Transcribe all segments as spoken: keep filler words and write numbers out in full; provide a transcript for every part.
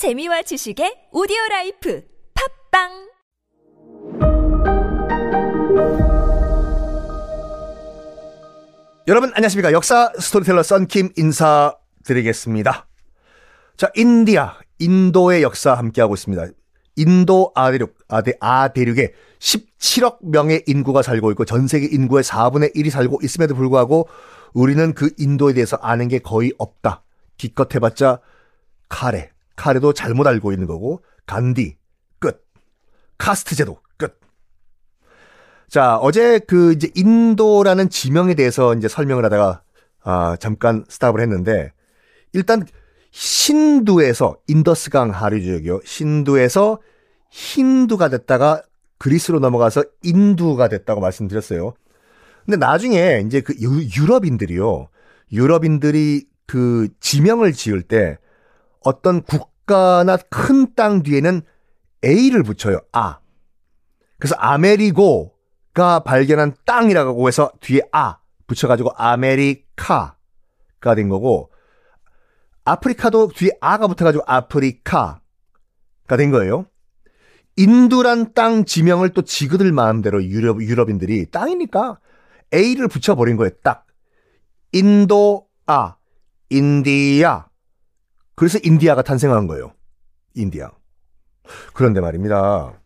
재미와 지식의 오디오라이프 팟빵 여러분 안녕하십니까. 역사 스토리텔러 썬킴 인사드리겠습니다. 자, 인디아, 인도의 역사 함께하고 있습니다. 인도 아대륙, 아대, 아대륙에 십칠억 명의 인구가 살고 있고 전 세계 인구의 사분의 일이 살고 있음에도 불구하고 우리는 그 인도에 대해서 아는 게 거의 없다. 기껏 해봤자 카레, 카레도 잘못 알고 있는 거고 간디, 끝. 카스트 제도, 끝. 자, 어제 그 이제 인도라는 지명에 대해서 이제 설명을 하다가 아, 잠깐 스탑을 했는데 일단 신두에서 인더스강 하류 지역이요. 신두에서 힌두가 됐다가 그리스로 넘어가서 인두가 됐다고 말씀드렸어요. 근데 나중에 이제 그 유럽인들이요. 유럽인들이 그 지명을 지을 때 어떤 국가나 큰 땅 뒤에는 A를 붙여요. 아. 그래서 아메리고 가 발견한 땅이라고 해서 뒤에 아 붙여가지고 아메리카가 된 거고 아프리카도 뒤에 아가 붙어가지고 아프리카가 된 거예요. 인두란 땅 지명을 또 지그들 마음대로 유럽, 유럽인들이 땅이니까 A를 붙여버린 거예요. 딱 인도아 인디아 그래서 인디아가 탄생한 거예요. 인디아. 그런데 말입니다.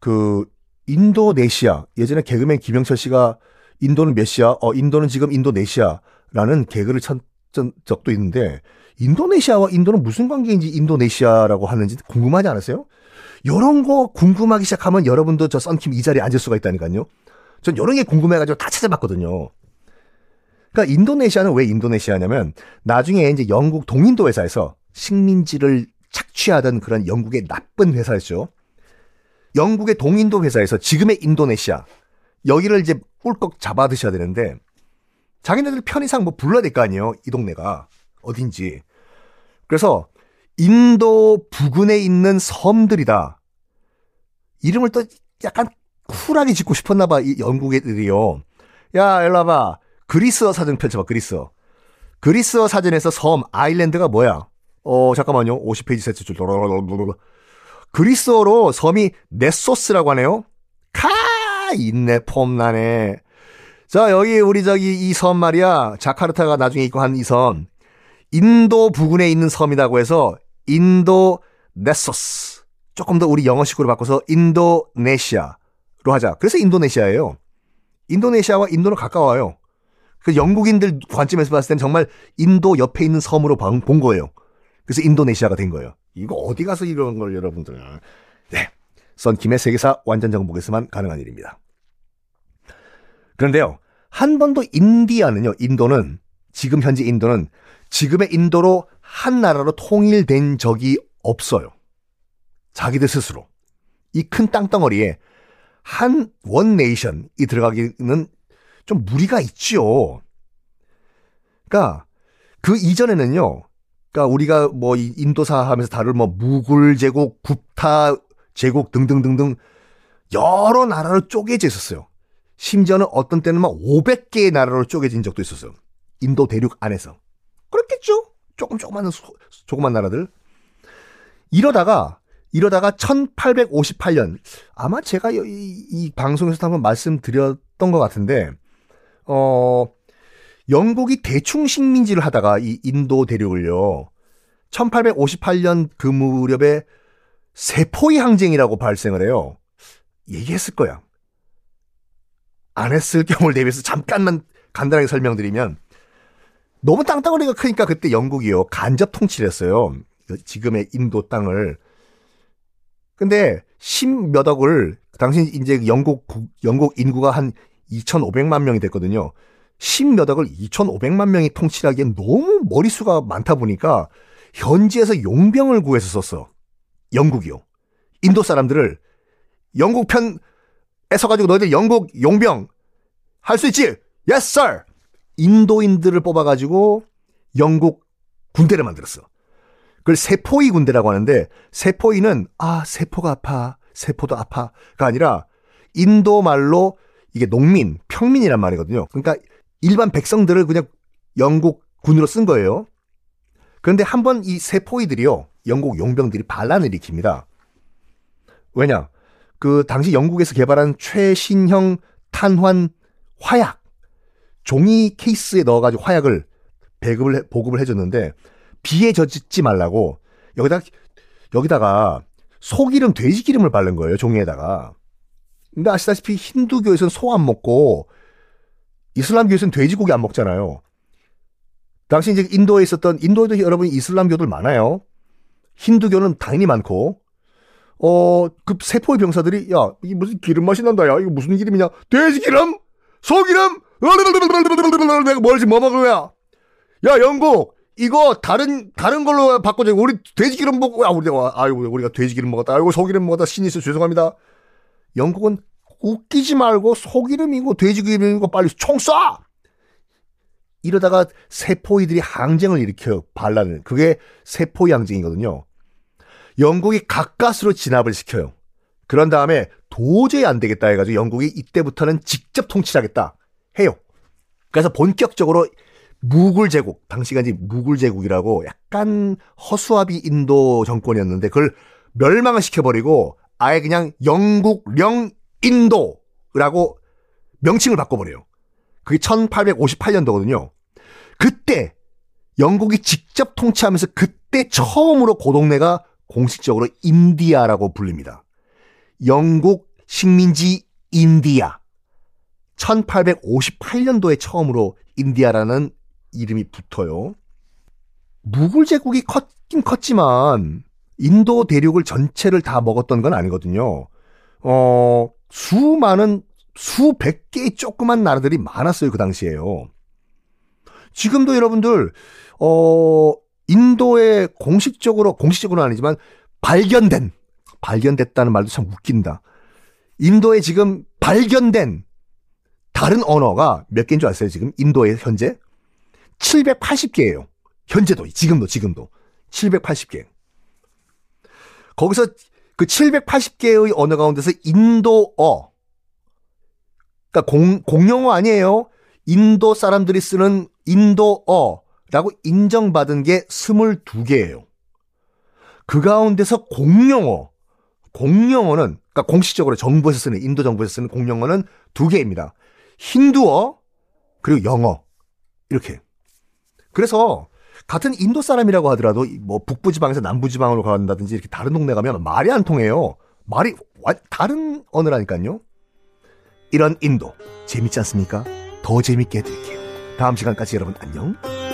그 인도네시아. 예전에 개그맨 김영철 씨가 인도는 몇 시야? 어, 인도는 지금 인도네시아라는 개그를 쳤던 적도 있는데 인도네시아와 인도는 무슨 관계인지 인도네시아라고 하는지 궁금하지 않으세요? 이런 거 궁금하기 시작하면 여러분도 저 썬킴 이 자리에 앉을 수가 있다니까요. 전 이런 게 궁금해가지고 다 찾아봤거든요. 그러니까 인도네시아는 왜 인도네시아냐면 나중에 이제 영국 동인도 회사에서 식민지를 착취하던 그런 영국의 나쁜 회사였죠. 영국의 동인도 회사에서 지금의 인도네시아 여기를 이제 꿀꺽 잡아드셔야 되는데 자기네들 편의상 뭐 불러야 될 거 아니에요. 이 동네가 어딘지. 그래서 인도 부근에 있는 섬들이다. 이름을 또 약간 쿨하게 짓고 싶었나 봐. 이 영국 애들이요. 야 일로 와봐. 그리스어 사전 펼쳐봐. 그리스어. 그리스어 사전에서 섬 아일랜드가 뭐야. 어 잠깐만요. 오십 페이지 세트 줄. 그리스어로 섬이 네소스라고 하네요. 카! 있네, 폼나네. 자, 여기 우리 저기 이 섬 말이야. 자카르타가 나중에 있고 한 이 섬. 인도 부근에 있는 섬이라고 해서 인도 네소스. 조금 더 우리 영어식으로 바꿔서 인도네시아로 하자. 그래서 인도네시아예요. 인도네시아와 인도는 가까워요. 그 영국인들 관점에서 봤을 때는 정말 인도 옆에 있는 섬으로 본 거예요. 그래서 인도네시아가 된 거예요. 이거 어디 가서 이런 걸 여러분들. 네. 썬킴의 세계사 완전 정복에서만 가능한 일입니다. 그런데요. 한 번도 인디아는요. 인도는 지금 현재 인도는 지금의 인도로 한 나라로 통일된 적이 없어요. 자기들 스스로. 이 큰 땅덩어리에 한 원네이션이 들어가기는 좀 무리가 있죠. 그러니까 그 이전에는요. 그러니까 우리가 뭐 인도사 하면서 다룰 뭐 무굴 제국, 굽타 제국 등등등등 여러 나라로 쪼개져 있었어요. 심지어는 어떤 때는 막 오백 개의 나라로 쪼개진 적도 있었어요. 인도 대륙 안에서. 그렇겠죠. 조금 조그만 조그만 나라들. 이러다가 이러다가 천팔백오십팔 년 아마 제가 이, 이 방송에서도 한번 말씀드렸던 것 같은데 어 영국이 대충 식민지를 하다가 이 인도 대륙을요. 천팔백오십팔 년 그 무렵에 세포이 항쟁이라고 발생을 해요. 얘기했을 거야. 안 했을 경우를 대비해서 잠깐만 간단하게 설명드리면 너무 땅덩어리가 크니까 그때 영국이요. 간접 통치를 했어요. 지금의 인도 땅을. 근데 십몇 억을 당시 이제 영국 영국 인구가 한 이천오백만 명이 됐거든요. 십몇 억을 이천오백만 명이 통치를 하기엔 너무 머릿수가 많다 보니까 현지에서 용병을 구해서 썼어. 영국이요. 인도 사람들을 영국 편에서 가지고 너희들 영국 용병 할 수 있지? Yes, sir! 인도인들을 뽑아가지고 영국 군대를 만들었어. 그걸 세포이 군대라고 하는데 세포이는 아, 세포가 아파, 세포도 아파가 아니라 인도 말로 이게 농민, 평민이란 말이거든요. 그러니까 일반 백성들을 그냥 영국 군으로 쓴 거예요. 그런데 한번 이 세포이들이요. 영국 용병들이 반란을 일으킵니다. 왜냐? 그 당시 영국에서 개발한 최신형 탄환 화약, 종이 케이스에 넣어가지고 화약을 배급을 해, 보급을 해줬는데 비에 젖지 말라고 여기다 여기다가 소기름, 돼지기름을 바른 거예요, 종이에다가. 근데 아시다시피 힌두교에서는 소 안 먹고 이슬람교에서는 돼지고기 안 먹잖아요. 당시 이제 인도에 있었던, 인도에도 여러분 이슬람교들 많아요. 힌두교는 당연히 많고, 어, 그 세포의 병사들이, 야, 이게 무슨 기름 맛이 난다, 야, 이거 무슨 기름이냐? 돼지기름? 소기름? 내가 뭘 지금 뭐 먹을 거야? 야, 영국, 이거 다른, 다른 걸로 바꿔줘. 우리 돼지기름 먹고, 아, 우리가, 아이고, 우리가 돼지기름 먹었다. 아이고, 소기름 먹었다. 신이 있어. 죄송합니다. 영국은 웃기지 말고 소기름이고 돼지기름이고 빨리 총 쏴! 이러다가 세포이들이 항쟁을 일으켜 반란을. 그게 세포이 항쟁이거든요. 영국이 가까스로 진압을 시켜요. 그런 다음에 도저히 안 되겠다 해가지고 영국이 이때부터는 직접 통치를 하겠다 해요. 그래서 본격적으로 무굴 제국, 당시가 이제 무굴 제국이라고 약간 허수아비 인도 정권이었는데 그걸 멸망을 시켜버리고 아예 그냥 영국령 인도라고 명칭을 바꿔버려요. 그게 천팔백오십팔 년도거든요. 그때 영국이 직접 통치하면서 그때 처음으로 그 동네가 공식적으로 인디아라고 불립니다. 영국 식민지 인디아. 천팔백오십팔 년도에 처음으로 인디아라는 이름이 붙어요. 무굴 제국이 컸긴 컸지만 인도 대륙을 전체를 다 먹었던 건 아니거든요. 어, 수많은 수백 개의 조그만 나라들이 많았어요. 그 당시에요. 지금도 여러분들 어, 인도에 공식적으로 공식적으로는 아니지만 발견된 발견됐다는 말도 참 웃긴다. 인도에 지금 발견된 다른 언어가 몇 개인 줄 아세요? 지금 인도에 현재 칠백팔십 개예요. 현재도 지금도 지금도 칠백팔십 개. 거기서 그 칠백팔십 개의 언어 가운데서 인도어, 그러니까 공, 공용어 아니에요. 인도 사람들이 쓰는 인도어라고 인정받은 게 스물두 개예요. 그 가운데서 공용어, 공용어는 그러니까 공식적으로 정부에서 쓰는, 인도 정부에서 쓰는 공용어는 두 개입니다. 힌두어 그리고 영어 이렇게. 그래서 같은 인도 사람이라고 하더라도 뭐 북부 지방에서 남부 지방으로 간다든지 이렇게 다른 동네 가면 말이 안 통해요. 말이 다른 언어라니까요. 이런 인도 재밌지 않습니까? 더 재밌게 해드릴게요. 다음 시간까지 여러분 안녕.